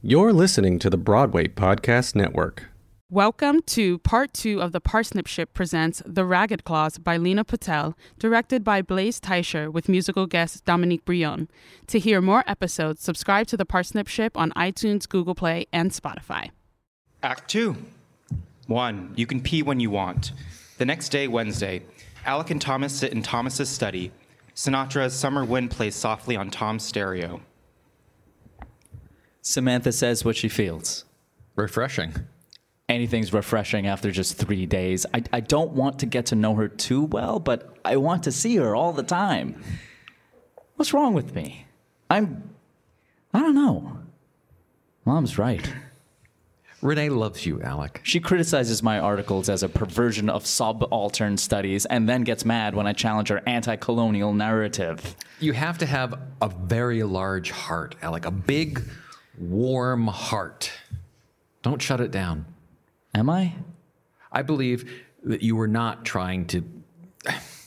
You're listening to the Broadway Podcast Network. Welcome to Part 2 of The Parsnip Ship Presents The Ragged Claws by Lina Patel, directed by Blayze Teicher with musical guest Dominique Brillon. To hear more episodes, subscribe to The Parsnip Ship on iTunes, Google Play, and Spotify. Act 2. 1. You can pee when you want. The next day, Wednesday, Alec and Thomas sit in Thomas's study. Sinatra's Summer Wind plays softly on Tom's stereo. Samantha says what she feels. Refreshing. Anything's refreshing after just 3 days. I don't want to get to know her too well, but I want to see her all the time. What's wrong with me? I don't know. Mom's right. Rene loves you, Alec. She criticizes my articles as a perversion of subaltern studies and then gets mad when I challenge her anti-colonial narrative. You have to have a very large heart, Alec. A big, warm heart. Don't shut it down. Am I? I believe that you were not trying to...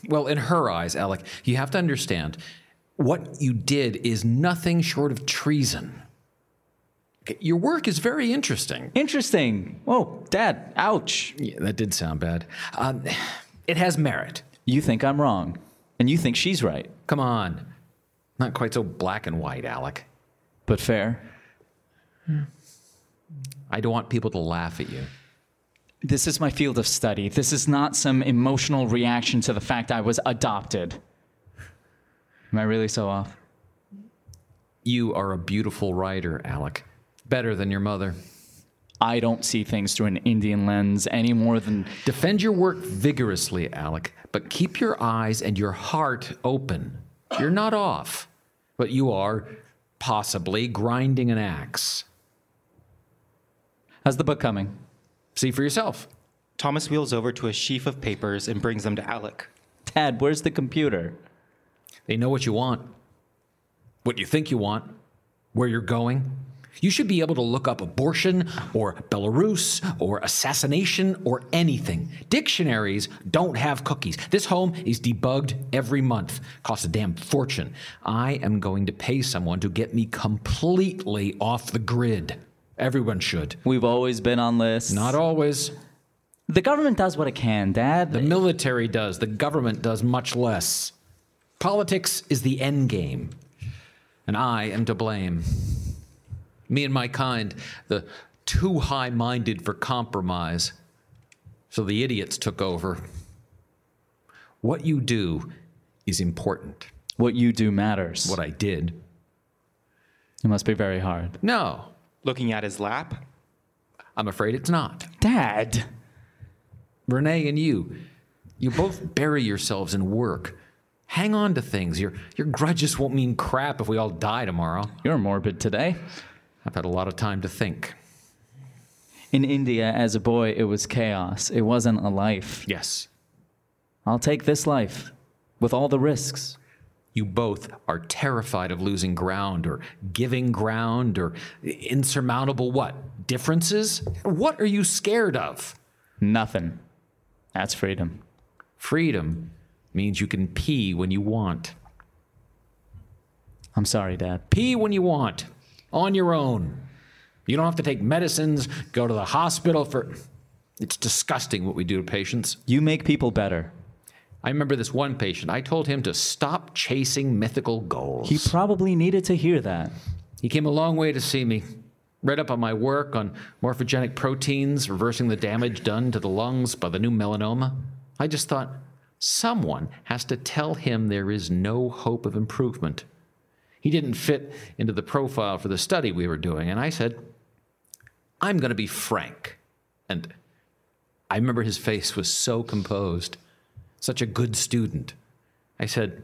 Well, in her eyes, Alec, you have to understand, what you did is nothing short of treason. Your work is very interesting. Interesting? Oh, Dad, ouch. Yeah, that did sound bad. It has merit. You think I'm wrong, and you think she's right. Come on. Not quite so black and white, Alec. But fair. I don't want people to laugh at you. This is my field of study. This is not some emotional reaction to the fact I was adopted. Am I really so off? You are a beautiful writer, Alec. Better than your mother. I don't see things through an Indian lens any more than... Defend your work vigorously, Alec, but keep your eyes and your heart open. You're not off, but you are possibly grinding an axe. How's the book coming? See for yourself. Thomas wheels over to a sheaf of papers and brings them to Alec. Dad, where's the computer? They know what you want, what you think you want, where you're going. You should be able to look up abortion or Belarus or assassination or anything. Dictionaries don't have cookies. This home is debugged every month. Costs a damn fortune. I am going to pay someone to get me completely off the grid. Everyone should. We've always been on lists. Not always. The government does what it can, Dad. The military does. The government does much less. Politics is the end game. And I am to blame. Me and my kind, the too high-minded for compromise. So the idiots took over. What you do is important. What you do matters. What I did. It must be very hard. No. Looking at his lap? I'm afraid it's not. Dad! Rene and you both bury yourselves in work. Hang on to things. Your grudges won't mean crap if we all die tomorrow. You're morbid today. I've had a lot of time to think. In India, as a boy, it was chaos. It wasn't a life. Yes. I'll take this life, with all the risks. You both are terrified of losing ground or giving ground or insurmountable what? Differences? What are you scared of? Nothing. That's freedom. Freedom means you can pee when you want. I'm sorry, Dad. Pee when you want. On your own. You don't have to take medicines, go to the hospital for... It's disgusting what we do to patients. You make people better. I remember this one patient. I told him to stop chasing mythical goals. He probably needed to hear that. He came a long way to see me. Read up on my work on morphogenic proteins, reversing the damage done to the lungs by the new melanoma. I just thought, someone has to tell him there is no hope of improvement. He didn't fit into the profile for the study we were doing, and I said, I'm going to be frank. And I remember his face was so composed. Such a good student. I said,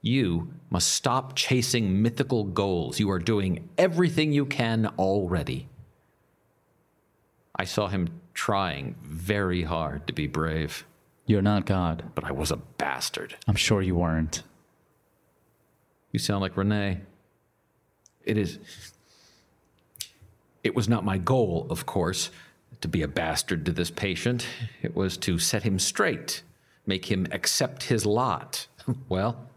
you must stop chasing mythical goals. You are doing everything you can already. I saw him trying very hard to be brave. You're not God. But I was a bastard. I'm sure you weren't. You sound like Rene. It was not my goal, of course, to be a bastard to this patient. It was to set him straight. Make him accept his lot. Well,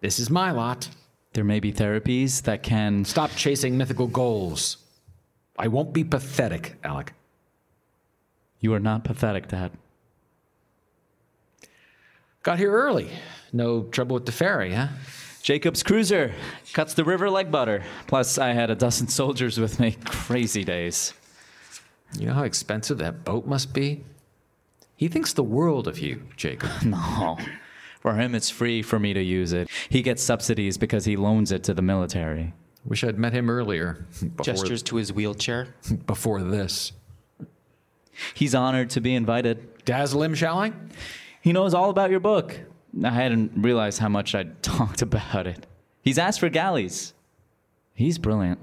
this is my lot. There may be therapies that can... Stop chasing mythical goals. I won't be pathetic, Alec. You are not pathetic, Dad. Got here early. No trouble with the ferry, huh? Jacob's cruiser cuts the river like butter. Plus, I had a dozen soldiers with me. Crazy days. You know how expensive that boat must be? He thinks the world of you, Jacob. No. For him, it's free for me to use it. He gets subsidies because he loans it to the military. Wish I'd met him earlier. Gestures to his wheelchair. Before this. He's honored to be invited. Dazzle him, shall I? He knows all about your book. I hadn't realized how much I'd talked about it. He's asked for galleys. He's brilliant.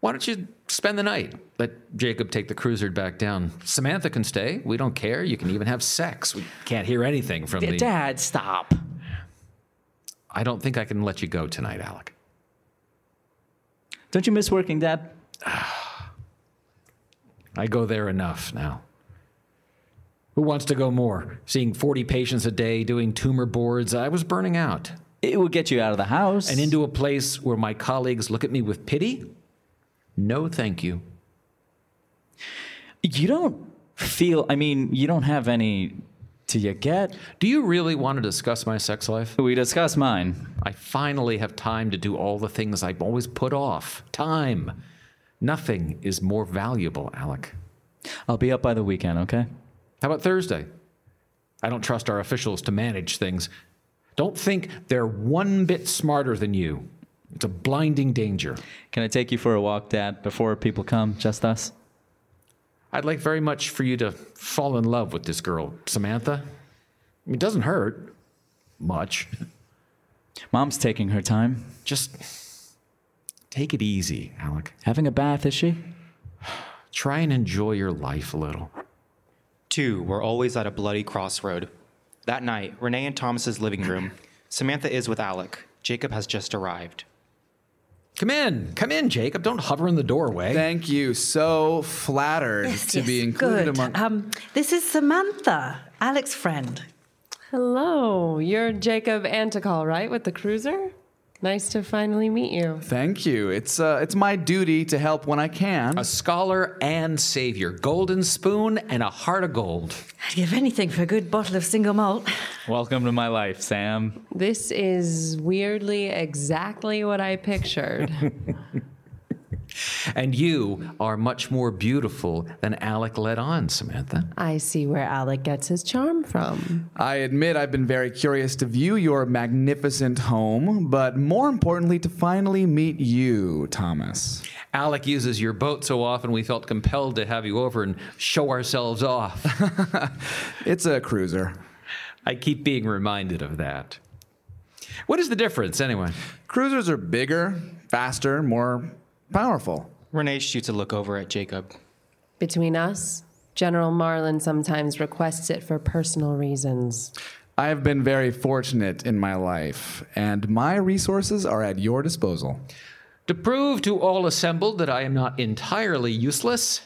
Why don't you spend the night? Let Jacob take the cruiser back down. Samantha can stay. We don't care. You can even have sex. We can't hear anything from the... Dad, stop. I don't think I can let you go tonight, Alec. Don't you miss working, Dad? I go there enough now. Who wants to go more? Seeing 40 patients a day, doing tumor boards, I was burning out. It would get you out of the house. And into a place where my colleagues look at me with pity? No, thank you. You don't have any to you get. Do you really want to discuss my sex life? We discuss mine. I finally have time to do all the things I've always put off. Time. Nothing is more valuable, Alec. I'll be up by the weekend, okay? How about Thursday? I don't trust our officials to manage things. Don't think they're one bit smarter than you. It's a blinding danger. Can I take you for a walk, Dad, before people come, just us? I'd like very much for you to fall in love with this girl, Samantha. It doesn't hurt. Much. Mom's taking her time. Just take it easy, Alec. Having a bath, is she? Try and enjoy your life a little. Two were always at a bloody crossroad. That night, Rene in Thomas's living room. Samantha is with Alec. Jacob has just arrived. Come in, Jacob. Don't hover in the doorway. Thank you. So flattered to be included among... this is Samantha, Alec's friend. Hello. You're Jacob Anticall, right, with the cruiser? Nice to finally meet you. Thank you. It's my duty to help when I can. A scholar and savior. Golden spoon and a heart of gold. I'd give anything for a good bottle of single malt. Welcome to my life, Sam. This is weirdly exactly what I pictured. And you are much more beautiful than Alec let on, Samantha. I see where Alec gets his charm from. I admit I've been very curious to view your magnificent home, but more importantly, to finally meet you, Thomas. Alec uses your boat so often we felt compelled to have you over and show ourselves off. It's a cruiser. I keep being reminded of that. What is the difference, anyway? Cruisers are bigger, faster, more... powerful. Renee shoots a look over at Jacob. Between us, General Marlin sometimes requests it for personal reasons. I have been very fortunate in my life, and my resources are at your disposal. To prove to all assembled that I am not entirely useless,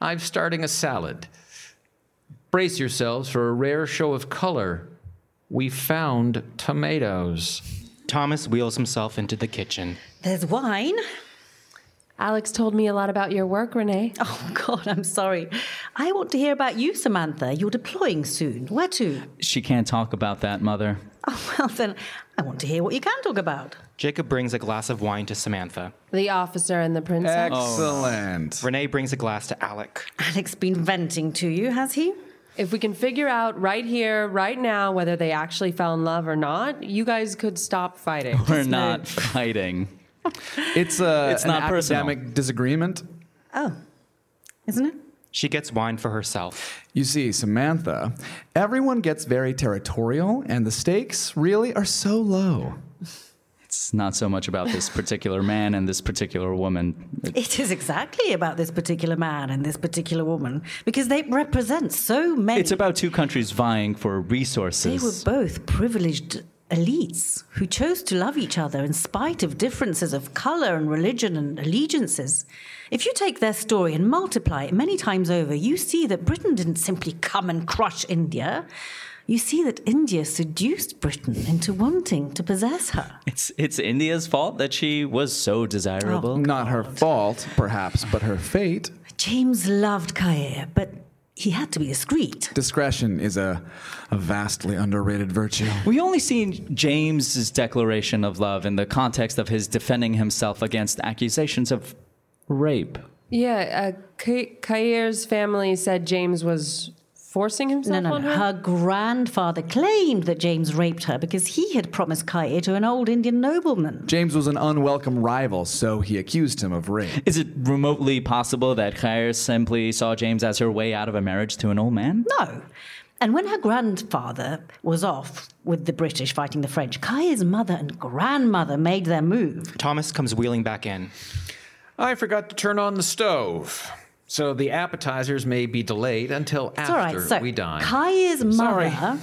I'm starting a salad. Brace yourselves for a rare show of color. We found tomatoes. Thomas wheels himself into the kitchen. There's wine. Alex told me a lot about your work, Renee. Oh, God, I'm sorry. I want to hear about you, Samantha. You're deploying soon. Where to? She can't talk about that, Mother. Oh, well, then I want to hear what you can talk about. Jacob brings a glass of wine to Samantha. The officer and the princess. Excellent. Oh. Renee brings a glass to Alec. Alec's been venting to you, has he? If we can figure out right here, right now, whether they actually fell in love or not, you guys could stop fighting. We're not fighting. It's not an academic disagreement. Oh, isn't it? She gets wine for herself. You see, Samantha, everyone gets very territorial, and the stakes really are so low. It's not so much about this particular man and this particular woman. It is exactly about this particular man and this particular woman, because they represent so many... It's about two countries vying for resources. They were both privileged... elites who chose to love each other in spite of differences of color and religion and allegiances. If you take their story and multiply it many times over, you see that Britain didn't simply come and crush India. you see that India seduced Britain into wanting to possess her. It's India's fault that she was so desirable. Oh, not her fault, perhaps, but her fate. James loved Khair, but he had to be discreet. Discretion is a vastly underrated virtue. We only see James's declaration of love in the context of his defending himself against accusations of rape. Yeah, Khair's family said James was forcing himself on her? Her grandfather claimed that James raped her because he had promised Khair to an old Indian nobleman. James was an unwelcome rival, so he accused him of rape. Is it remotely possible that Khair simply saw James as her way out of a marriage to an old man? No. And when her grandfather was off with the British fighting the French, Khair's mother and grandmother made their move. Thomas comes wheeling back in. I forgot to turn on the stove. So the appetizers may be delayed until we dine. Khair's mother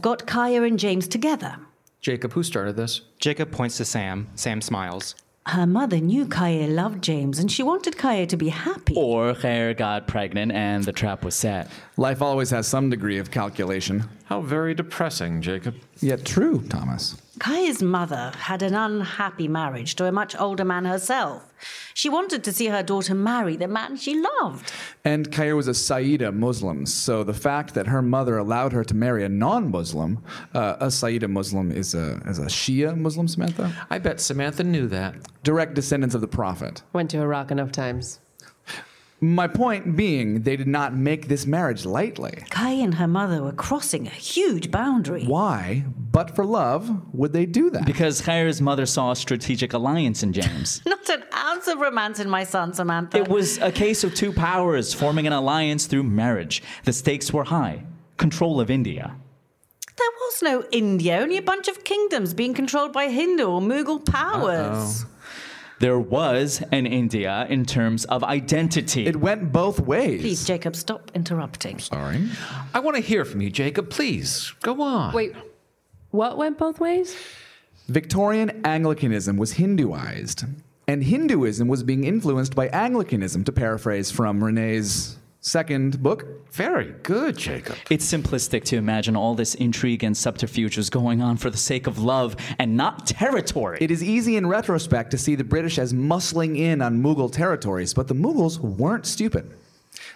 got Khair and James together. Jacob, who started this? Jacob points to Sam. Sam smiles. Her mother knew Khair loved James, and she wanted Khair to be happy. Or Khair got pregnant, and the trap was set. Life always has some degree of calculation. How very depressing, Jacob. Yet true, Thomas. Khair's mother had an unhappy marriage to a much older man herself. She wanted to see her daughter marry the man she loved. And Khair was a Sayyida Muslim, so the fact that her mother allowed her to marry a non-Muslim, a Sayyida Muslim is a Shia Muslim, Samantha? I bet Samantha knew that. Direct descendants of the Prophet. Went to Iraq enough times. My point being, they did not make this marriage lightly. Khair and her mother were crossing a huge boundary. Why, but for love, would they do that? Because Khair's mother saw a strategic alliance in James. Not an ounce of romance in my son, Samantha. It was a case of two powers forming an alliance through marriage. The stakes were high. Control of India. There was no India, only a bunch of kingdoms being controlled by Hindu or Mughal powers. Uh-oh. There was an India in terms of identity. It went both ways. Please, Jacob, stop interrupting. Sorry. I want to hear from you, Jacob. Please, go on. Wait, what went both ways? Victorian Anglicanism was Hinduized, and Hinduism was being influenced by Anglicanism, to paraphrase from Rene's second book. Very good, Jacob. It's simplistic to imagine all this intrigue and subterfuge was going on for the sake of love and not territory. It is easy in retrospect to see the British as muscling in on Mughal territories, but the Mughals weren't stupid.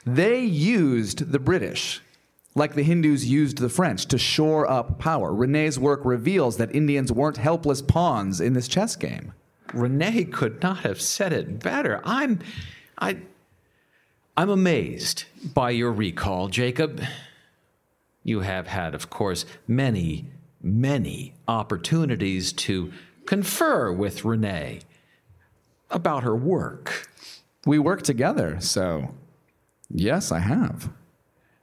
They used the British, like the Hindus used the French, to shore up power. Rene's work reveals that Indians weren't helpless pawns in this chess game. Rene could not have said it better. I'm amazed by your recall, Jacob. You have had, of course, many, many opportunities to confer with Rene about her work. We work together, so yes, I have.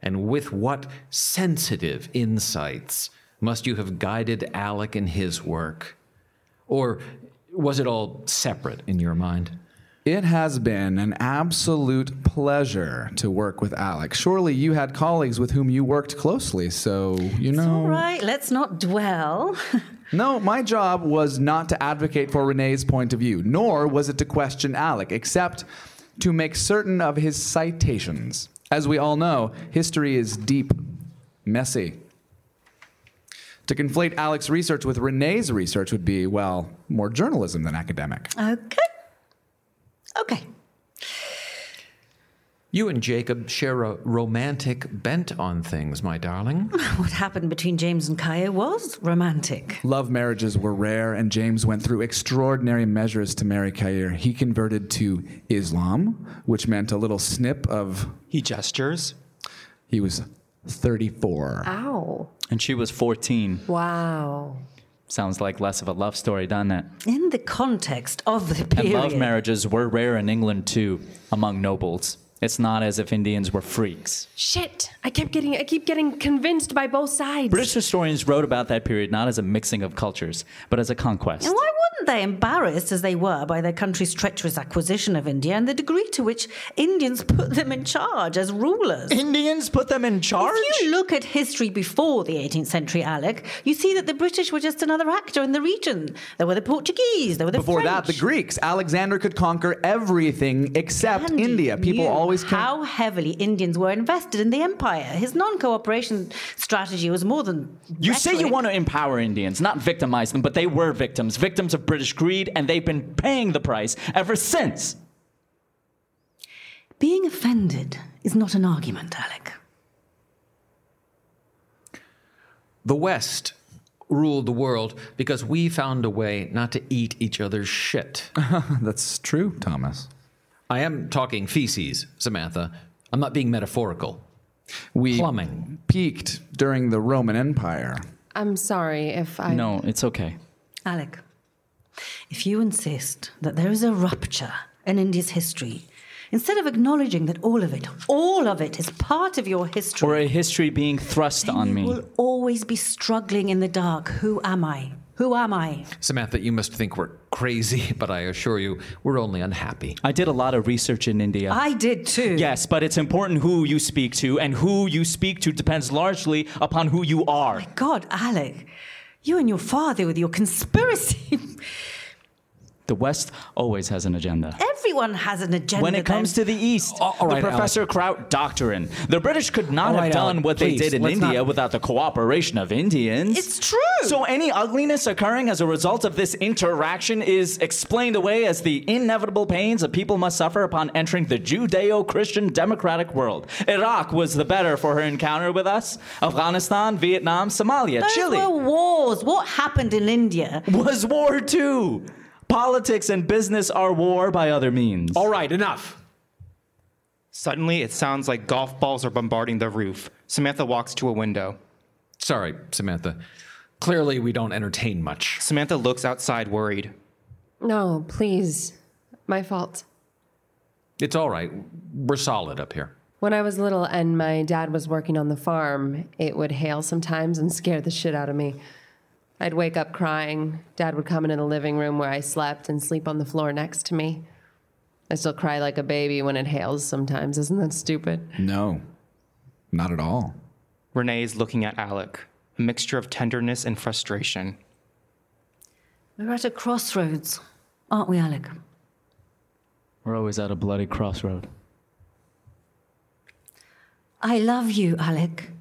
And with what sensitive insights must you have guided Alec in his work? Or was it all separate in your mind? It has been an absolute pleasure to work with Alec. Surely you had colleagues with whom you worked closely, so you know... It's all right, let's not dwell. No, my job was not to advocate for Rene's point of view, nor was it to question Alec, except to make certain of his citations. As we all know, history is deep, messy. To conflate Alec's research with Rene's research would be, well, more journalism than academic. Okay. Okay. You and Jacob share a romantic bent on things, my darling. What happened between James and Khair was romantic. Love marriages were rare, and James went through extraordinary measures to marry Khair. He converted to Islam, which meant a little snip of... He gestures. He was 34. Ow. And she was 14. Wow. Sounds like less of a love story, doesn't it? In the context of the period. And love marriages were rare in England, too, among nobles. It's not as if Indians were freaks. Shit! I keep getting convinced by both sides. British historians wrote about that period not as a mixing of cultures, but as a conquest. And why they embarrassed as they were by their country's treacherous acquisition of India and the degree to which Indians put them in charge as rulers? Indians put them in charge? If you look at history before the 18th century, Alec, you see that the British were just another actor in the region. There were the Portuguese, there were the French. Before that, the Greeks. Alexander could conquer everything except India. People always came. How heavily Indians were invested in the empire. His non-cooperation strategy was more than... You say you want to empower Indians, not victimize them, but they were victims of British greed, and they've been paying the price ever since. Being offended is not an argument, Alec. The West ruled the world because we found a way not to eat each other's shit. That's true, Thomas. I am talking feces, Samantha. I'm not being metaphorical. We Plumbing. Peaked during the Roman Empire. I'm sorry if I... No, it's okay. Alec, if you insist that there is a rupture in India's history, instead of acknowledging that all of it is part of your history... Or a history being thrust on me. You will always be struggling in the dark. Who am I? Samantha, you must think we're crazy, but I assure you, we're only unhappy. I did a lot of research in India. I did too. Yes, but it's important who you speak to, and who you speak to depends largely upon who you are. Oh my God, Alec, you and your father with your conspiracy. The West always has an agenda. Everyone has an agenda. When it comes to the East, Professor Kraut doctrine. The British could not have done what they did in India without the cooperation of Indians. It's true. So any ugliness occurring as a result of this interaction is explained away as the inevitable pains a people must suffer upon entering the Judeo-Christian democratic world. Iraq was the better for her encounter with us. Afghanistan, Vietnam, Somalia, Chile. Those were wars. What happened in India was war too. Politics and business are war by other means. All right, enough. Suddenly, it sounds like golf balls are bombarding the roof. Samantha walks to a window. Sorry, Samantha. Clearly, we don't entertain much. Samantha looks outside, worried. No, please. My fault. It's all right. We're solid up here. When I was little and my dad was working on the farm, it would hail sometimes and scare the shit out of me. I'd wake up crying. Dad would come into the living room where I slept and sleep on the floor next to me. I still cry like a baby when it hails sometimes. Isn't that stupid? No, not at all. Rene is looking at Alec, a mixture of tenderness and frustration. We're at a crossroads, aren't we, Alec? We're always at a bloody crossroad. I love you, Alec.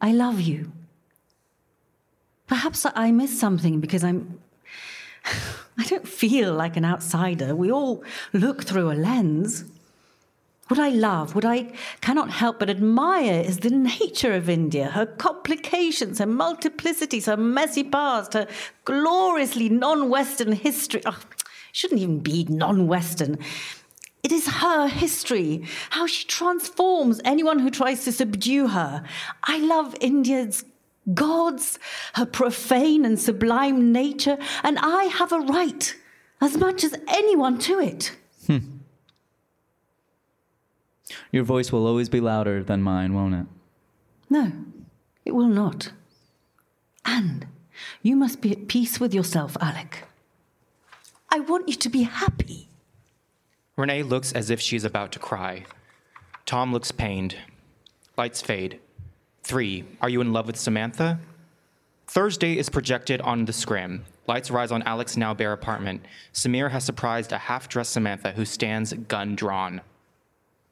I love you. Perhaps I miss something because I don't feel like an outsider. We all look through a lens. What I love, what I cannot help but admire is the nature of India, her complications, her multiplicities, her messy past, her gloriously non-Western history. Oh, shouldn't even be non-Western. It is her history, how she transforms anyone who tries to subdue her. I love India's gods, her profane and sublime nature, and I have a right, as much as anyone, to it. Your voice will always be louder than mine, won't it? No, it will not. And you must be at peace with yourself, Alec. I want you to be happy. Renee looks as if she's about to cry. Tom looks pained. Lights fade. 3. Are you in love with Samantha? Thursday is projected on the scrim. Lights rise on Alec's now bare apartment. Samir has surprised a half-dressed Samantha who stands gun drawn.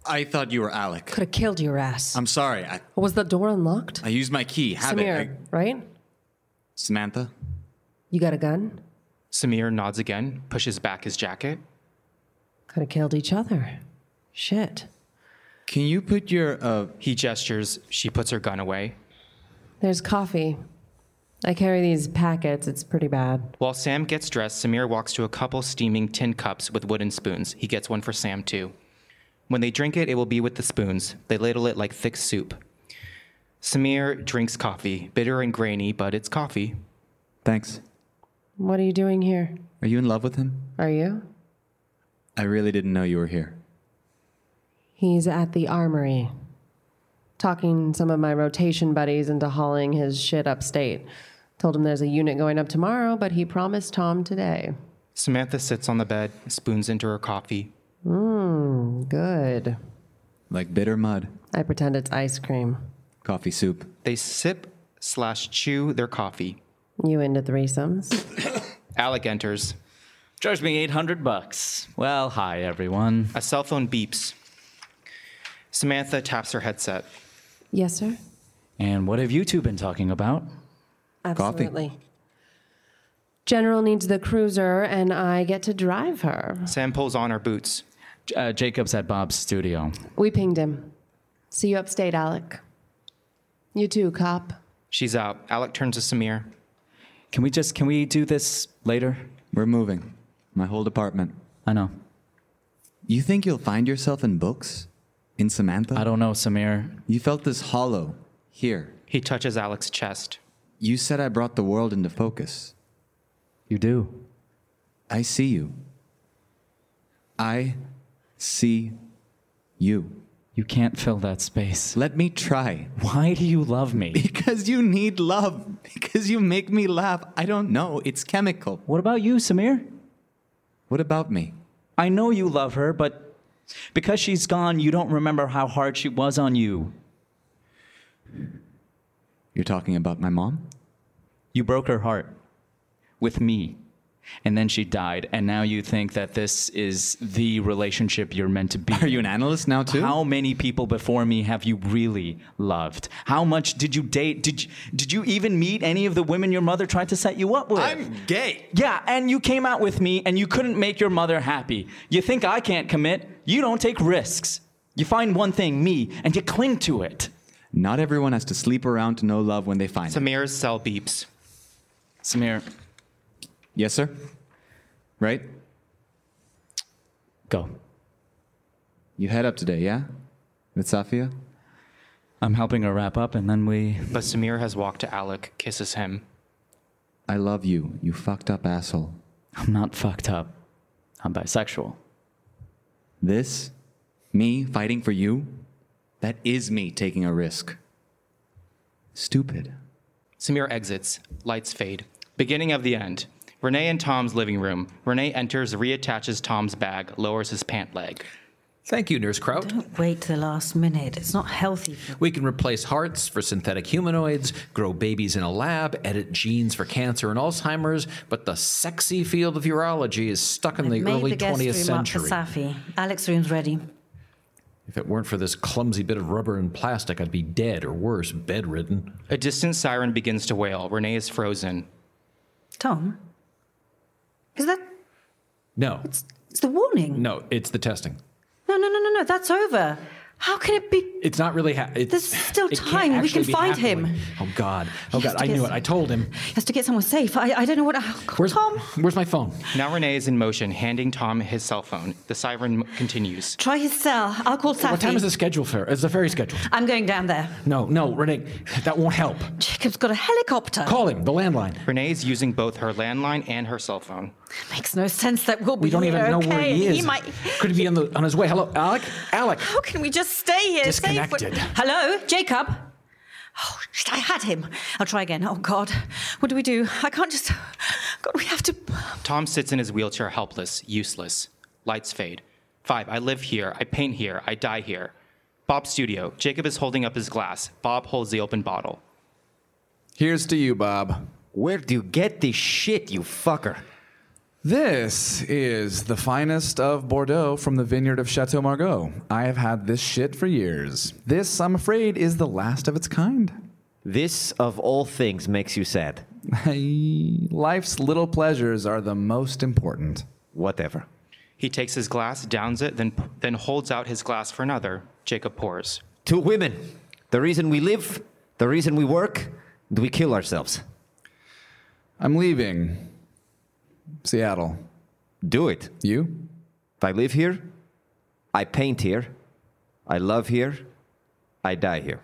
I thought you were Alec. Could have killed your ass. I'm sorry. Was the door unlocked? I used my key. Samir, right? Samantha? You got a gun? Samir nods again, pushes back his jacket. Could have killed each other. Shit. Can you put your, He gestures. She puts her gun away. There's coffee. I carry these packets. It's pretty bad. While Sam gets dressed, Samir walks to a couple steaming tin cups with wooden spoons. He gets one for Sam, too. When they drink it, it will be with the spoons. They ladle it like thick soup. Samir drinks coffee. Bitter and grainy, but it's coffee. Thanks. What are you doing here? Are you in love with him? Are you? I really didn't know you were here. He's at the armory, talking some of my rotation buddies into hauling his shit upstate. Told him there's a unit going up tomorrow, but he promised Tom today. Samantha sits on the bed, spoons into her coffee. Mmm, good. Like bitter mud. I pretend it's ice cream. Coffee soup. They sip/chew their coffee. You into threesomes? Alec enters. Charged me $800. Well, hi, everyone. A cell phone beeps. Samantha taps her headset. Yes, sir? And what have you two been talking about? Absolutely. Coffee. General needs the cruiser, and I get to drive her. Sam pulls on her boots. Jacob's at Bob's studio. We pinged him. See you upstate, Alec. You too, cop. She's out. Alec turns to Samir. Can we do this later? We're moving. My whole department. I know. You think you'll find yourself in books? In Samantha? I don't know, Samir. You felt this hollow. Here. He touches Alec's chest. You said I brought the world into focus. You do. I see you. I see you. You can't fill that space. Let me try. Why do you love me? Because you need love. Because you make me laugh. I don't know. It's chemical. What about you, Samir? What about me? I know you love her, but because she's gone, you don't remember how hard she was on you. You're talking about my mom? You broke her heart. With me. And then she died, and now you think that this is the relationship you're meant to be. Are you an analyst now, too? How many people before me have you really loved? How much did you date? Did you even meet any of the women your mother tried to set you up with? I'm gay. Yeah, and you came out with me, and you couldn't make your mother happy. You think I can't commit? You don't take risks. You find one thing, me, and you cling to it. Not everyone has to sleep around to know love when they find it. Samir's cell beeps. Samir... Yes, sir? Right? Go. You head up today, yeah? With Safia? I'm helping her wrap up, and then we... But Samir has walked to Alec, kisses him. I love you, you fucked up asshole. I'm not fucked up. I'm bisexual. This? Me fighting for you? That is me taking a risk. Stupid. Samir exits. Lights fade. Beginning of the end. Rene in Tom's living room. Rene enters, reattaches Tom's bag, lowers his pant leg. Thank you, Nurse Kraut. Don't wait to the last minute. It's not healthy. We can replace hearts for synthetic humanoids, grow babies in a lab, edit genes for cancer and Alzheimer's, but the sexy field of urology is stuck in the early 20th century. I've made the guest room up for Safi. Alex's room's ready. If it weren't for this clumsy bit of rubber and plastic, I'd be dead or worse, bedridden. A distant siren begins to wail. Rene is frozen. Tom? Is that... No. It's the warning. No, it's the testing. No, that's over. How can it be... It's not really... There's still time. We can find him. Oh, God, I knew it. I told him. He has to get somewhere safe. I don't know what... Tom? Where's my phone? Now Rene is in motion, handing Tom his cell phone. The siren continues. Try his cell. I'll call Safi. What time is the schedule fair? Is the ferry scheduled? I'm going down there. No, Rene, that won't help. Jacob's got a helicopter. Call him, the landline. Rene's using both her landline and her cell phone. Makes no sense that we'll be We don't even know where he is. He might... Could he be on his way? Hello, Alec? Alec! How can we just... Stay here. Disconnected. Hello, Jacob. Oh, shit, I had him. I'll try again. Oh, God. What do we do? I can't just... God, we have to... Tom sits in his wheelchair, helpless, useless. Lights fade. 5. I live here. I paint here. I die here. Bob's studio. Jacob is holding up his glass. Bob holds the open bottle. Here's to you, Bob. Where do you get this shit, you fucker? This is the finest of Bordeaux from the vineyard of Chateau Margaux. I have had this shit for years. This, I'm afraid, is the last of its kind. This, of all things, makes you sad. Life's little pleasures are the most important. Whatever. He takes his glass, downs it, then holds out his glass for another. Jacob pours. 2 women. The reason we live, the reason we work, we kill ourselves. I'm leaving. Seattle. Do it. You? I live here. I paint here. I love here. I die here.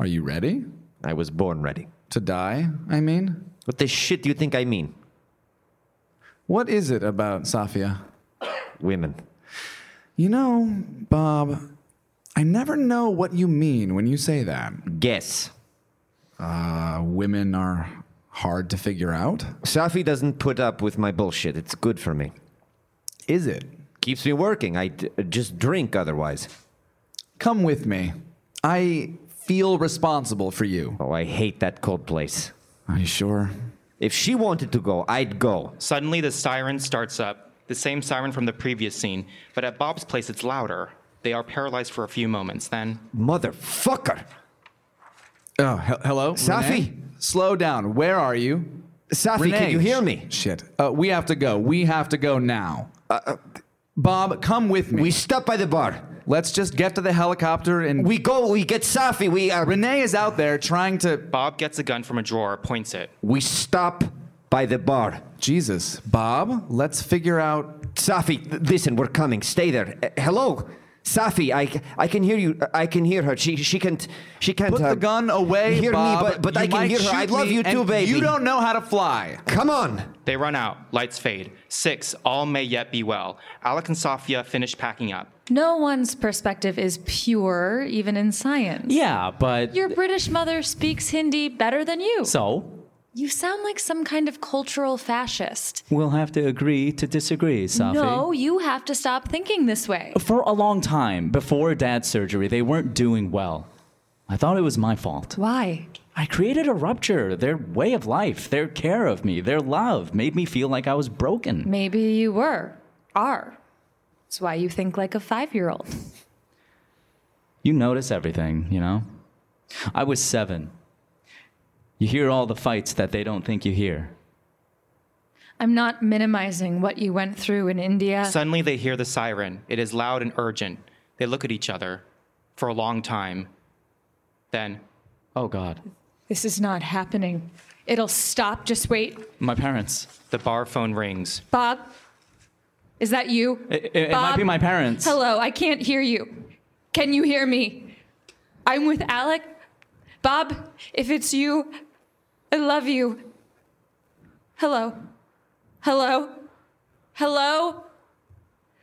Are you ready? I was born ready. To die, I mean? What the shit do you think I mean? What is it about Safia? Women. You know, Bob, I never know what you mean when you say that. Guess. Women are... hard to figure out? Safi doesn't put up with my bullshit. It's good for me. Is it? Keeps me working. I just drink otherwise. Come with me. I feel responsible for you. Oh, I hate that cold place. Are you sure? If she wanted to go, I'd go. Suddenly the siren starts up, the same siren from the previous scene, but at Bob's place it's louder. They are paralyzed for a few moments, then... Motherfucker! Oh, hello? Safi? Rene? Slow down. Where are you? Safi, Rene, can you hear me? Shit. We have to go. We have to go now. Bob, come with me. We stop by the bar. Let's just get to the helicopter and... We go, we get Safi, we... Rene is out there trying to... Bob gets a gun from a drawer, points it. We stop by the bar. Jesus. Bob, let's figure out... Safi, listen, we're coming. Stay there. Hello? Safi, I can hear you. I can hear her. She can't... Put the gun away, hear Bob. Me, but I can hear her. I love you too, baby. You don't know how to fly. Come on. They run out. Lights fade. 6, all may yet be well. Alec and Safia finish packing up. No one's perspective is pure, even in science. Yeah, but... Your British mother speaks Hindi better than you. So? You sound like some kind of cultural fascist. We'll have to agree to disagree, Safi. No, you have to stop thinking this way. For a long time, before Dad's surgery, they weren't doing well. I thought it was my fault. Why? I created a rupture. Their way of life, their care of me, their love made me feel like I was broken. Maybe you are. That's why you think like a 5-year-old. You notice everything, you know? I was 7. You hear all the fights that they don't think you hear. I'm not minimizing what you went through in India. Suddenly they hear the siren. It is loud and urgent. They look at each other for a long time. Then, oh God. This is not happening. It'll stop, just wait. My parents. The bar phone rings. Bob, is that you? It might be my parents. Hello, I can't hear you. Can you hear me? I'm with Alec. Bob, if it's you, I love you. Hello. Hello. Hello.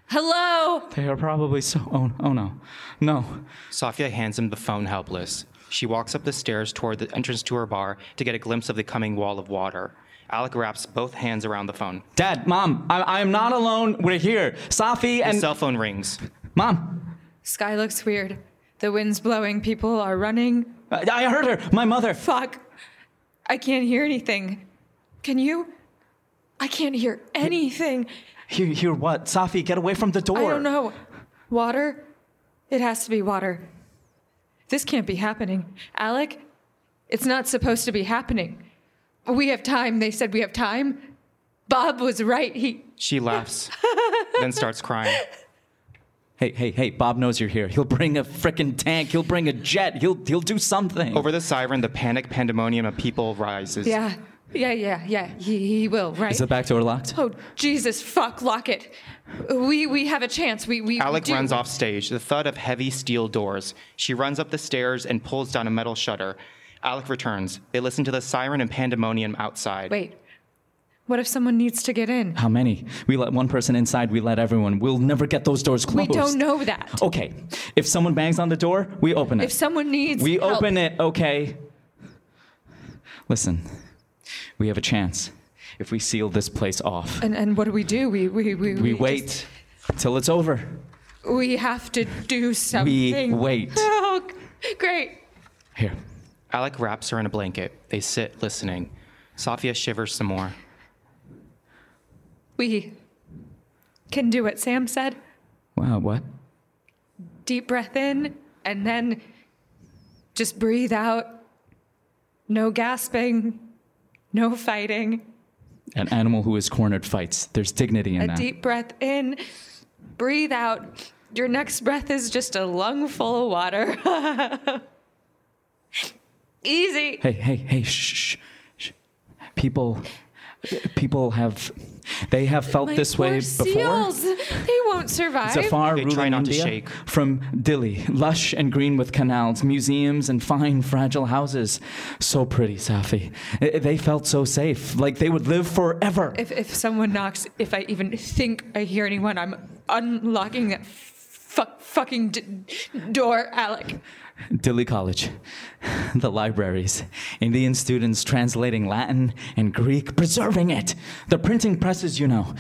Hello. They are probably so... Oh no. No. Safia hands him the phone helpless. She walks up the stairs toward the entrance to her bar to get a glimpse of the coming wall of water. Alec wraps both hands around the phone. Dad, Mom, I'm not alone. We're here. Safi and... His cell phone rings. Mom. Sky looks weird. The wind's blowing. People are running. I heard her. My mother. Fuck. I can't hear anything. Can you? I can't hear anything. Hear what? Safi, get away from the door. I don't know. Water? It has to be water. This can't be happening. Alec, it's not supposed to be happening. We have time. They said we have time. Bob was right. She laughs, then starts crying. Hey, Bob knows you're here. He'll bring a frickin' tank. He'll bring a jet. He'll do something. Over the siren, the panic pandemonium of people rises. Yeah. He will, right? Is the back door locked? Oh, Jesus, fuck, lock it. We have a chance. We Alec do. Runs off stage, the thud of heavy steel doors. She runs up the stairs and pulls down a metal shutter. Alec returns. They listen to the siren and pandemonium outside. Wait. What if someone needs to get in? How many? We let one person inside, we let everyone. We'll never get those doors closed. We don't know that. Okay. If someone bangs on the door, we open it. If someone needs help. We open it, okay? Listen, we have a chance if we seal this place off. And what do? We wait till it's over. We have to do something. We wait. Oh, great. Here. Alec wraps her in a blanket. They sit listening. Safia shivers some more. We can do what Sam said. Wow, what? Deep breath in, and then just breathe out. No gasping, no fighting. An animal who is cornered fights. There's dignity in that. A deep breath in, breathe out. Your next breath is just a lung full of water. Easy. Hey, shh. People have... They have felt my this way before. Seals. They won't survive. Zafar ruling India from Dili, lush and green with canals, museums, and fine, fragile houses. So pretty, Safi. They felt so safe, like they would live forever. If someone knocks, if I even think I hear anyone, I'm unlocking that fucking door, Alec. Dilley College, the libraries, Indian students translating Latin and Greek, preserving it, the printing presses, you know.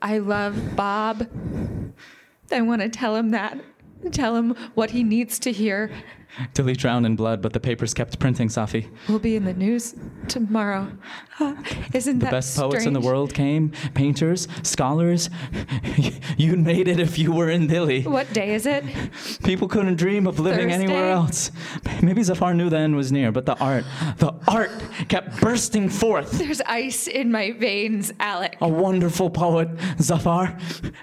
I love Bob. I want to tell him that. Tell him what he needs to hear. Dilley drowned in blood, but the papers kept printing, Safi. We'll be in the news tomorrow. Isn't that the best strange? Poets in the world came, painters, scholars. You made it if you were in Dilley. What day is it? People couldn't dream of living Thursday? Anywhere else. Maybe Zafar knew the end was near, but the art kept bursting forth. There's ice in my veins, Alec. A wonderful poet, Zafar.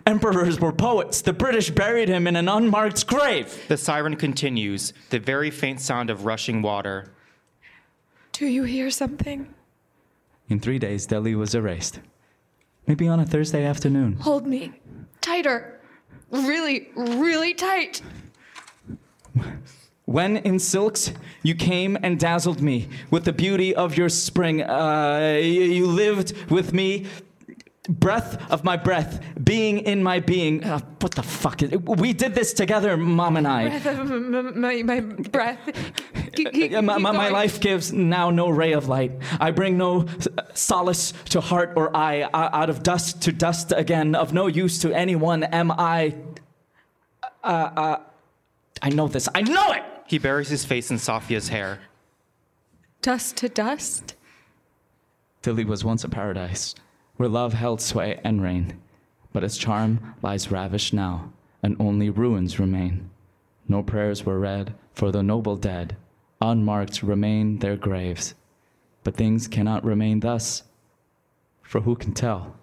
Emperors were poets. The British buried him in an unmarked grave. The siren continues. The very faint sound of rushing water. Do you hear something? In 3 days, Dilley was erased. Maybe on a Thursday afternoon. Hold me. Tighter. Really, really tight. When in silks, you came and dazzled me with the beauty of your spring. You lived with me. Breath of my breath, being in my being. What the fuck? We did this together, Mom and I. Breath of my breath. My life gives now no ray of light. I bring no solace to heart or eye. Out of dust to dust again, of no use to anyone am I. I know this. I know it! He buries his face in Safia's hair. Dust to dust? Dilley was once a paradise, where love held sway and reign, but its charm lies ravished now, and only ruins remain. No prayers were read for the noble dead, unmarked remain their graves. But things cannot remain thus, for who can tell?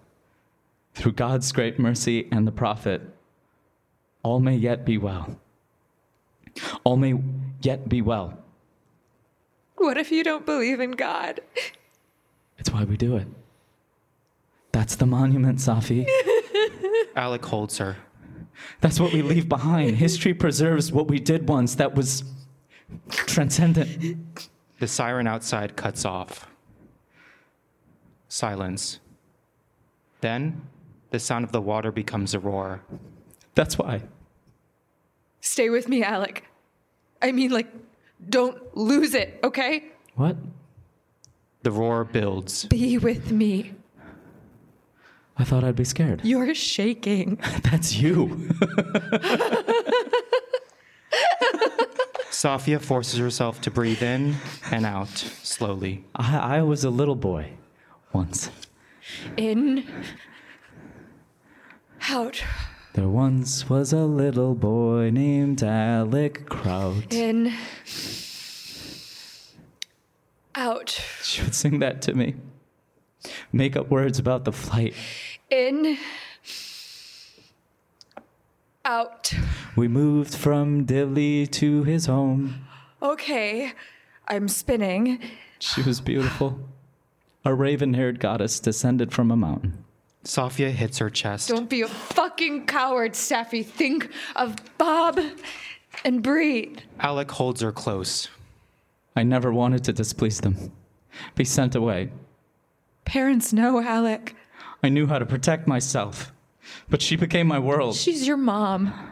Through God's great mercy and the prophet, all may yet be well. All may yet be well. What if you don't believe in God? It's why we do it. That's the monument, Safi. Alec holds her. That's what we leave behind. History preserves what we did once that was transcendent. The siren outside cuts off. Silence. Then, the sound of the water becomes a roar. That's why. Stay with me, Alec. I mean, don't lose it, okay? What? The roar builds. Be with me. I thought I'd be scared. You're shaking. That's you. Safia forces herself to breathe in and out slowly. I was a little boy once. In. Out. There once was a little boy named Alec Kraut. In. Out. She would sing that to me. Make up words about the flight. In. Out. We moved from Dilley to his home. Okay, I'm spinning. She was beautiful. A raven-haired goddess descended from a mountain. Safia hits her chest. Don't be a fucking coward, Safi. Think of Bob and breathe. Alec holds her close. I never wanted to displease them. Be sent away. Parents know, Alec. I knew how to protect myself, but she became my world. She's your mom.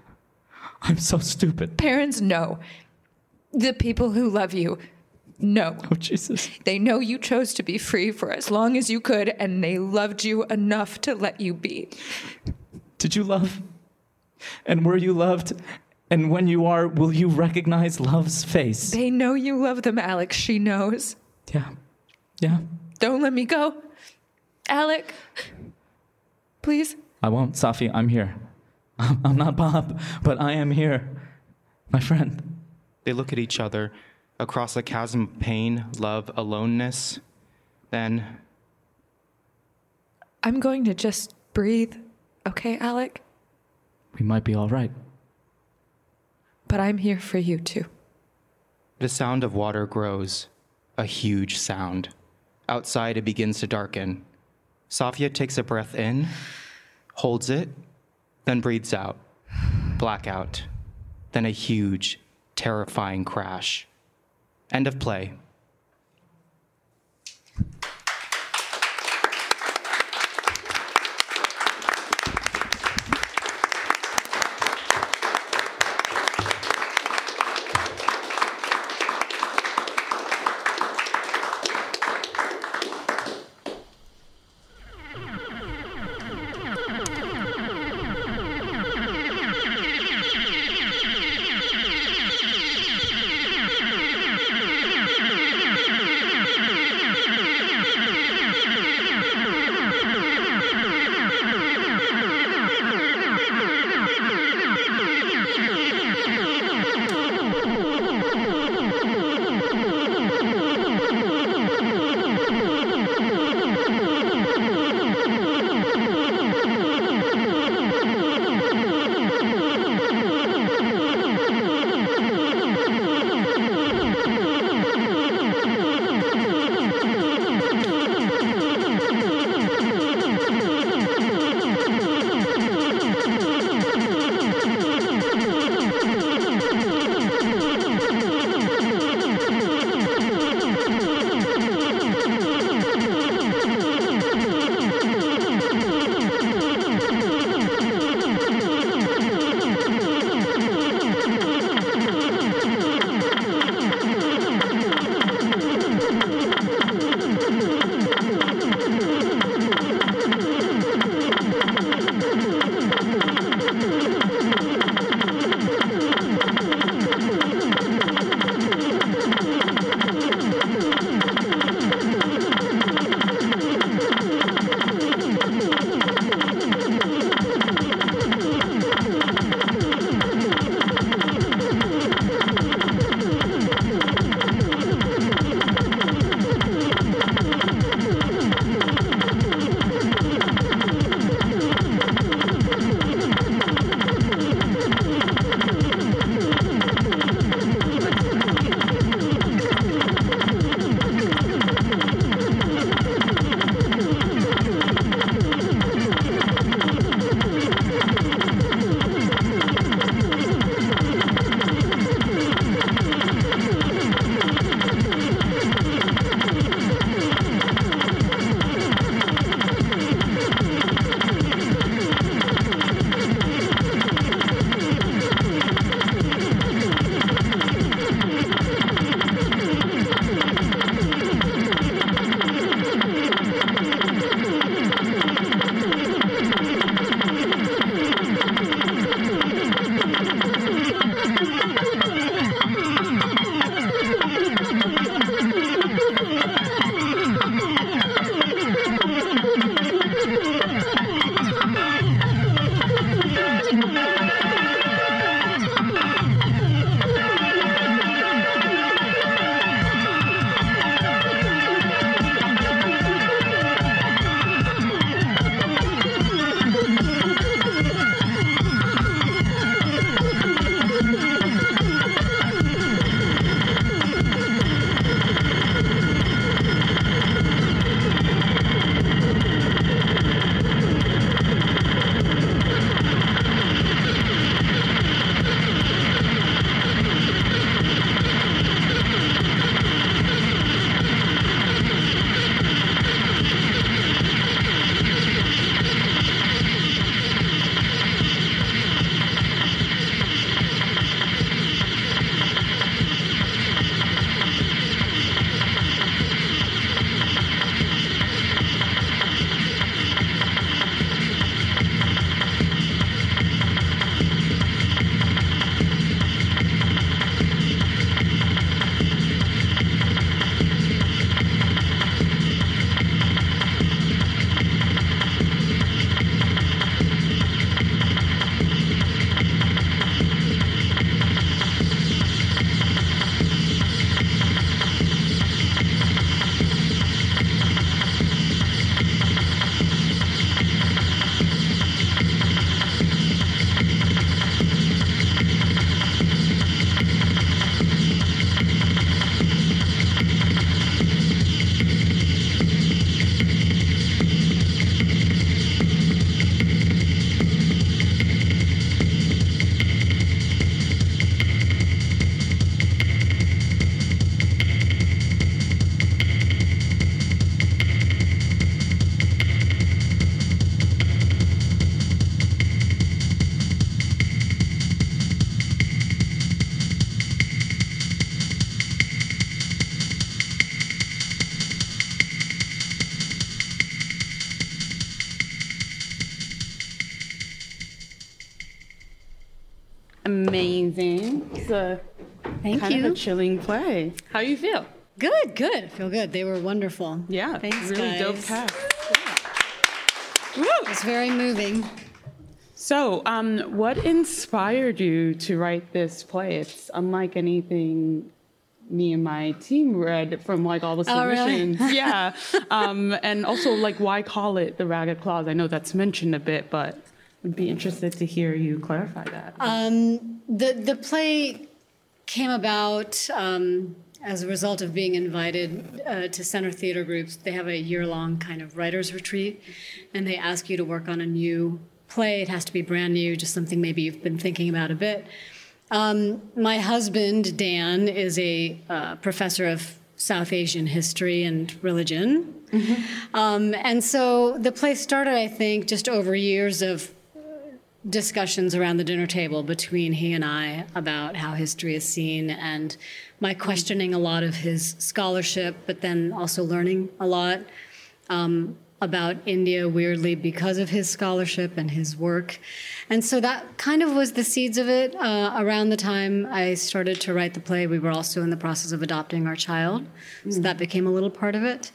I'm so stupid. Parents know. The people who love you know. Oh, Jesus. They know you chose to be free for as long as you could, and they loved you enough to let you be. Did you love? And were you loved? And when you are, will you recognize love's face? They know you love them, Alec. She knows. Yeah. Don't let me go. Alec, please. I won't, Safi. I'm here. I'm not Bob, but I am here. My friend. They look at each other across a chasm of pain, love, aloneness. Then. I'm going to just breathe. Okay, Alec? We might be all right. But I'm here for you, too. The sound of water grows, a huge sound. Outside, it begins to darken. Safia takes a breath in, holds it, then breathes out. Blackout. Then a huge, terrifying crash. End of play. amazing. It's a Thank kind you. Of a chilling play. How do you feel? Good. I feel good. They were wonderful. Yeah. Thanks, really guys. Dope cast. Yeah. It's very moving. So, what inspired you to write this play? It's unlike anything me and my team read from like all the submissions. Oh, really? Yeah. And also, like, why call it The Ragged Claws? I know that's mentioned a bit, but I'd be interested to hear you clarify that. The play came about as a result of being invited to Center Theatre Groups. They have a year-long kind of writer's retreat, and they ask you to work on a new play. It has to be brand new, just something maybe you've been thinking about a bit. My husband, Dan, is a professor of South Asian history and religion. Mm-hmm. And so the play started, I think, just over years of discussions around the dinner table between he and I about how history is seen, and my questioning a lot of his scholarship, but then also learning a lot about India, weirdly, because of his scholarship and his work. And so that kind of was the seeds of it. Around the time I started to write the play, we were also in the process of adopting our child. So that became a little part of it.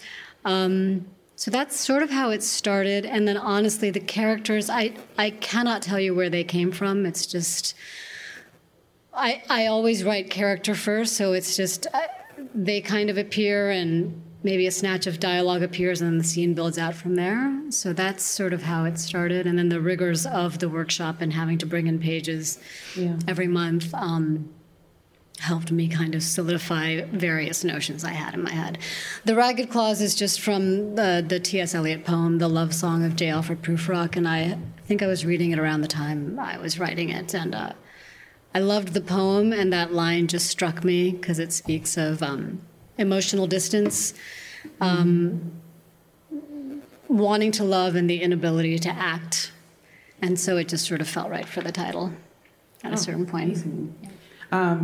So that's sort of how it started. And then honestly, the characters, I cannot tell you where they came from. It's just, I always write character first. So it's just, they kind of appear and maybe a snatch of dialogue appears and then the scene builds out from there. So that's sort of how it started. And then the rigors of the workshop and having to bring in pages every month helped me kind of solidify various notions I had in my head. The Ragged Claws is just from the T.S. Eliot poem, The Love Song of J. Alfred Prufrock, and I think I was reading it around the time I was writing it. And I loved the poem, and that line just struck me because it speaks of emotional distance, wanting to love and the inability to act. And so it just sort of felt right for the title at a certain point. Yeah.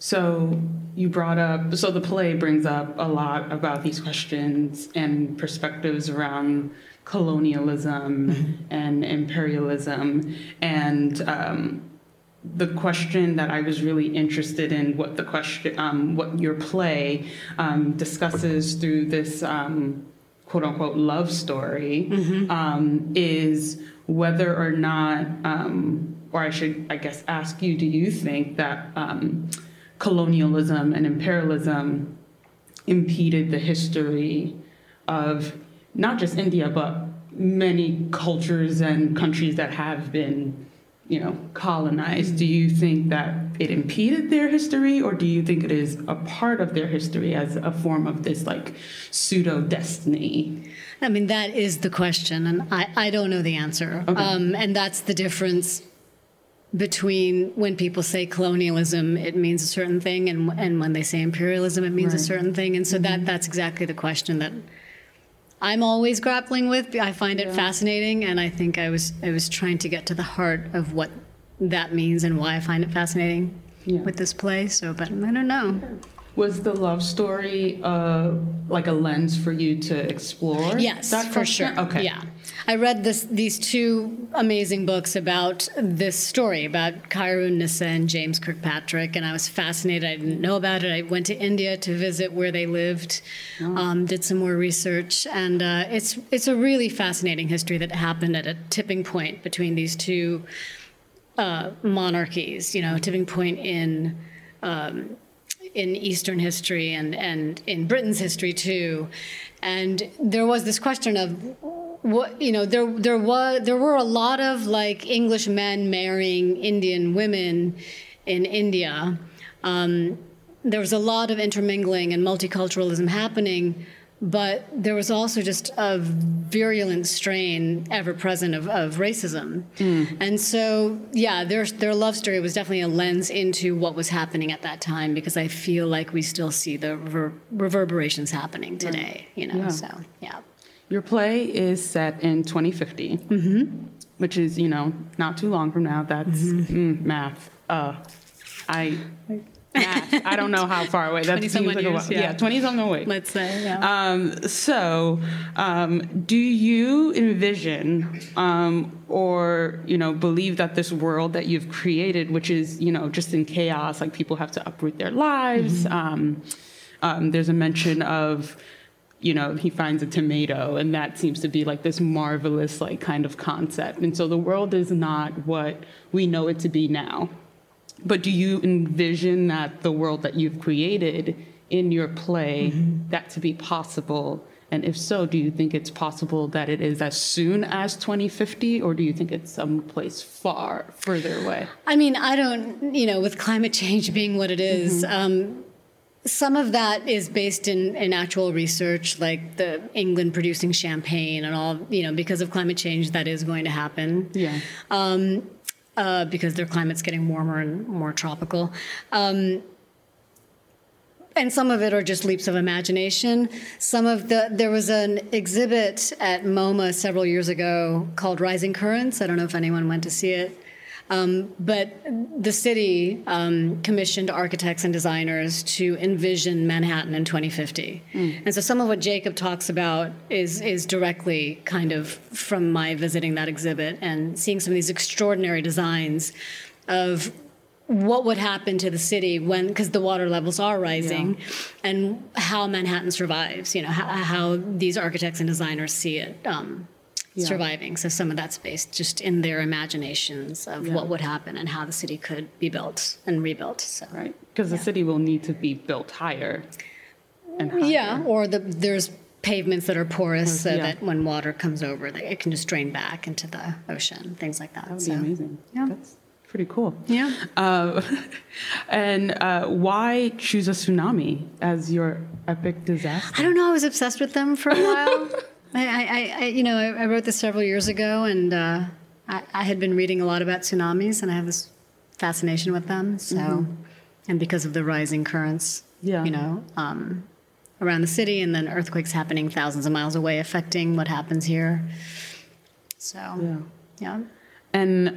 So you brought up, so the play brings up a lot about these questions and perspectives around colonialism and imperialism. And the question that I was really interested in, what your play discusses through this quote unquote love story, is whether or not, or I should, I guess, ask you, do you think that colonialism and imperialism impeded the history of not just India, but many cultures and countries that have been, you know, colonized? Do you think that it impeded their history, or do you think it is a part of their history as a form of this, like, pseudo-destiny? I mean, that is the question, and I don't know the answer. Okay. And that's the difference between when people say colonialism, it means a certain thing, and when they say imperialism, it means a certain thing. And so that's exactly the question that I'm always grappling with. I find it fascinating, and I think I was trying to get to the heart of what that means and why I find it fascinating with this play. So, but I don't know. Was the love story like a lens for you to explore? Yes, that for sure. Okay. Yeah. I read these two amazing books about this story, about Khairun-Nisa and James Kirkpatrick, and I was fascinated. I didn't know about it. I went to India to visit where they lived, did some more research, and it's a really fascinating history that happened at a tipping point between these two monarchies, you know, a tipping point in Eastern history and in Britain's history too. And there was this question of what, you know, there were a lot of like English men marrying Indian women in India. There was a lot of intermingling and multiculturalism happening, but there was also just a virulent strain ever present of racism. And so, yeah, their love story was definitely a lens into what was happening at that time, because I feel like we still see the reverberations happening today, you know, so, yeah. Your play is set in 2050, which is, you know, not too long from now. That's math. I Yeah, I don't know how far away. That seems like a while. Yeah, 20-something away. Let's say, yeah. Do you envision or, you know, believe that this world that you've created, which is, you know, just in chaos, like people have to uproot their lives. Mm-hmm. There's a mention of, you know, he finds a tomato, and that seems to be like this marvelous, like, kind of concept. And so the world is not what we know it to be now. But do you envision that the world that you've created in your play, mm-hmm. that to be possible? And if so, do you think it's possible that it is as soon as 2050, or do you think it's someplace far further away? I mean, I don't, you know, with climate change being what it is, mm-hmm. Some of that is based in actual research, like the England producing champagne and all, you know, because of climate change, that is going to happen. Yeah. Because their climate's getting warmer and more tropical. And some of it are just leaps of imagination. There was an exhibit at MoMA several years ago called Rising Currents. I don't know if anyone went to see it. But the city commissioned architects and designers to envision Manhattan in 2050. Mm. And so some of what Jacob talks about is directly kind of from my visiting that exhibit and seeing some of these extraordinary designs of what would happen to the city when, because the water levels are rising, yeah. and how Manhattan survives, you know, how these architects and designers see it. Yeah. Surviving. So some of that's based just in their imaginations of yeah. what would happen and how the city could be built and rebuilt. So, right. Because yeah. the city will need to be built higher. And higher. Yeah. Or there's pavements that are porous so yeah. that when water comes over, it can just drain back into the ocean, things like that. That would be amazing. Yeah. That's pretty cool. Yeah. Why choose a tsunami as your epic disaster? I don't know. I was obsessed with them for a while. I wrote this several years ago, and I had been reading a lot about tsunamis, and I have this fascination with them. So, mm-hmm. and because of the rising currents, yeah. you know, around the city, and then earthquakes happening thousands of miles away, affecting what happens here. So, yeah. And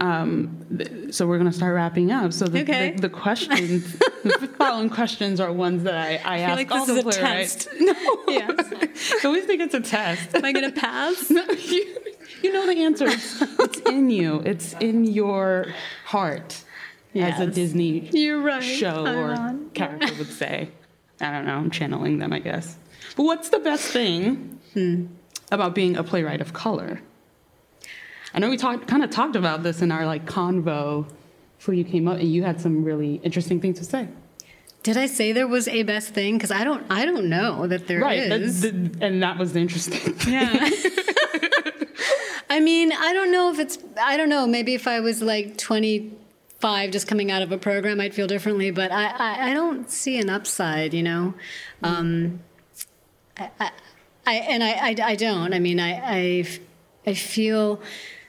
so we're going to start wrapping up. So the questions, the following questions are ones that I ask like all the playwrights. No. Yes. I always think it's a test. Am I going to pass? No, you know the answer. It's in you. It's in your heart, yes. as a Disney show character would say. I don't know. I'm channeling them, I guess. But what's the best thing about being a playwright of color? I know we talked about this in our like convo before you came up, and you had some really interesting things to say. Did I say there was a best thing? Because I don't know that there is. Right, and that was the interesting thing. Yeah. I mean, I don't know. Maybe if I was like 25, just coming out of a program, I'd feel differently. But I don't see an upside, you know. I don't. I mean, I feel.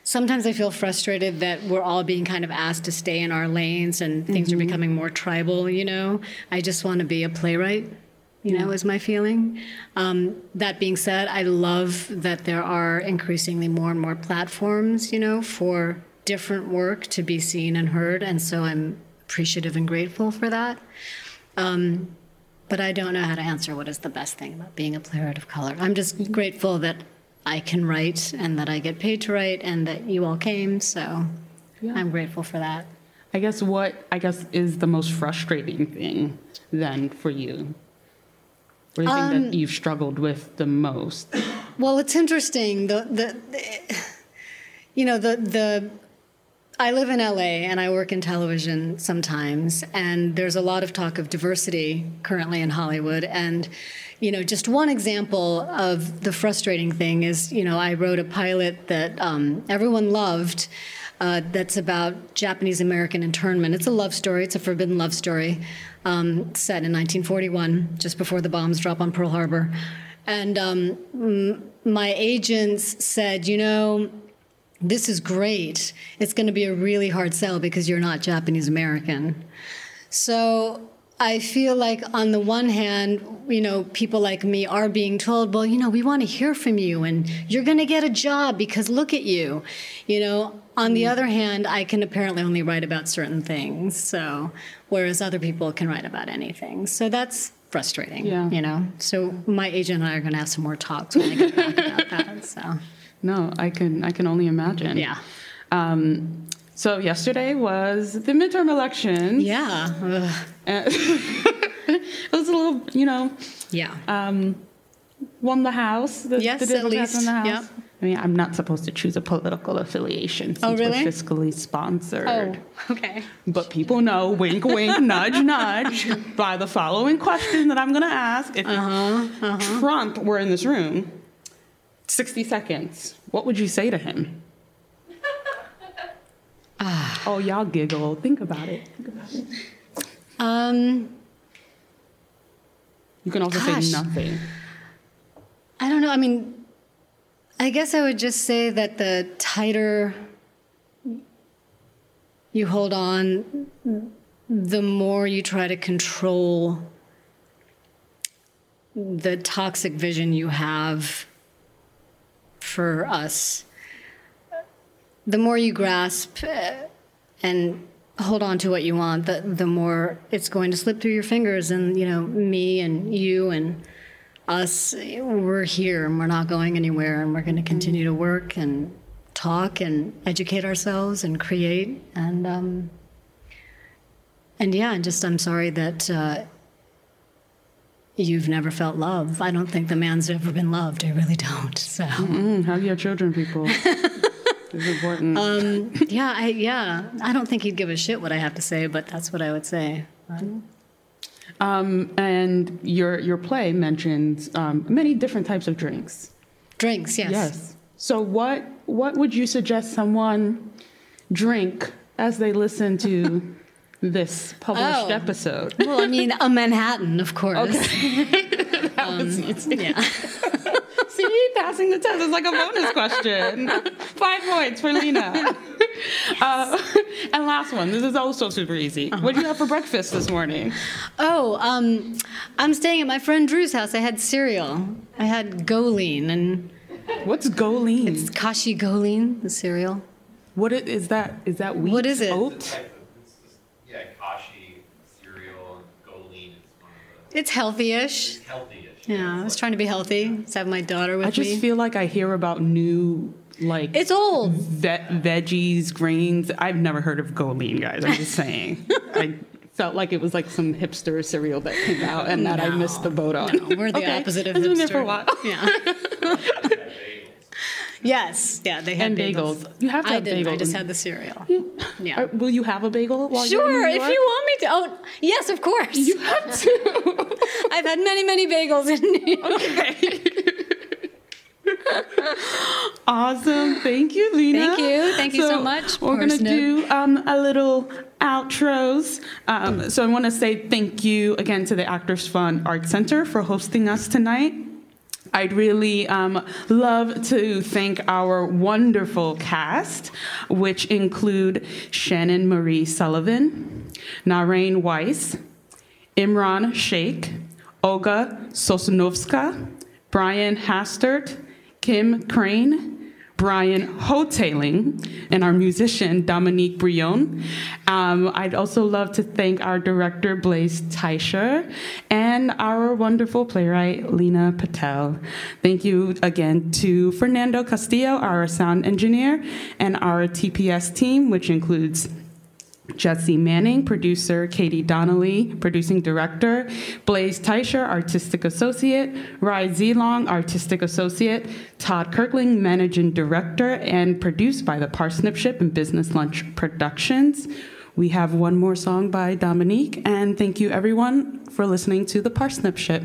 Sometimes I feel frustrated that we're all being kind of asked to stay in our lanes and things mm-hmm. are becoming more tribal, you know. I just want to be a playwright, you know, is my feeling. That being said, I love that there are increasingly more and more platforms, you know, for different work to be seen and heard. And so I'm appreciative and grateful for that. But I don't know how to answer what is the best thing about being a playwright of color. I'm just grateful that I can write and that I get paid to write and that you all came. So I'm grateful for that. I guess is the most frustrating thing then for you? Or the thing that you've struggled with the most? Well, it's interesting. I live in LA and I work in television sometimes, and there's a lot of talk of diversity currently in Hollywood. And, you know, just one example of the frustrating thing is, you know, I wrote a pilot that everyone loved that's about Japanese American internment. It's a love story. It's a forbidden love story set in 1941, just before the bombs drop on Pearl Harbor. And my agents said, you know, this is great. It's going to be a really hard sell because you're not Japanese American. So I feel like on the one hand, you know, people like me are being told, well, you know, we want to hear from you and you're going to get a job because look at you. You know, on the other hand, I can apparently only write about certain things. So whereas other people can write about anything. So that's frustrating, you know. So my agent and I are going to have some more talks when I get back about that. So no, I can only imagine. Yeah. So yesterday was the midterm elections. Yeah. It was a little, you know. Yeah. Won the House. The at least. Won the House. Yep. I mean, I'm not supposed to choose a political affiliation since we're fiscally sponsored. Oh, okay. But people know, wink, wink, nudge, nudge, by the following question that I'm going to ask. If Trump were in this room, 60 seconds, what would you say to him? Oh, y'all giggle. Think about it. You can also say nothing. I don't know. I mean, I guess I would just say that the tighter you hold on, the more you try to control the toxic vision you have for us. The more you grasp and hold on to what you want, the more it's going to slip through your fingers. And, you know, me and you and us, we're here and we're not going anywhere. And we're going to continue to work and talk and educate ourselves and create. And I'm sorry that you've never felt love. I don't think the man's ever been loved. I really don't. So have your children, people. It's important. I don't think he'd give a shit what I have to say, but that's what I would say. And your play mentions many different types of drinks. Drinks, yes. Yes. So what would you suggest someone drink as they listen to this published episode? Well, I mean, a Manhattan, of course. Okay. That was easy. Yeah. See, passing the test is like a bonus question. 5 points for Lina. Yes. And last one. This is also super easy. What did you have for breakfast this morning? I'm staying at my friend Drew's house. I had cereal. I had GoLean. And what's GoLean? It's Kashi GoLean, the cereal. What is that? Is that wheat? What is it? Oat? Yeah, Kashi cereal, GoLean. It's healthy-ish. It's healthy. Yeah, I was trying to be healthy. Just have my daughter with me. I just feel like I hear about new, like... It's old. Veggies, grains. I've never heard of GoLean, guys. I'm just saying. I felt like it was like some hipster cereal that came out and that I missed the boat on. No, we're the opposite of hipster. I've been there for a while. Yeah. Yes. Yeah, they had bagels. You have to have bagels. I didn't. I just had the cereal. Yeah. Will you have a bagel while you're in New York? Sure, if you want me to. Oh, yes, of course. You have to. I've had many, many bagels in New York. Okay. Awesome. Thank you, Lina. Thank you so much. We're going to do a little outros. So I want to say thank you again to the Actors Fund Art Center for hosting us tonight. I'd really love to thank our wonderful cast, which include Shannon Marie Sullivan, Nareen Weiss, Imran Sheikh, Olga Sosunovska, Brian Hastert, Kim Crane, Brian Hotaling, and our musician, Dominique Brillon. I'd also love to thank our director, Blayze Teicher, and our wonderful playwright, Lina Patel. Thank you again to Fernando Castillo, our sound engineer, and our TPS team, which includes Jesse Manning, producer, Katie Donnelly, producing director, Blayze Teicher, artistic associate, Rye Zilong, artistic associate, Todd Kirkling, managing director, and produced by The Parsnip Ship and Business Lunch Productions. We have one more song by Dominique, and thank you everyone for listening to The Parsnip Ship.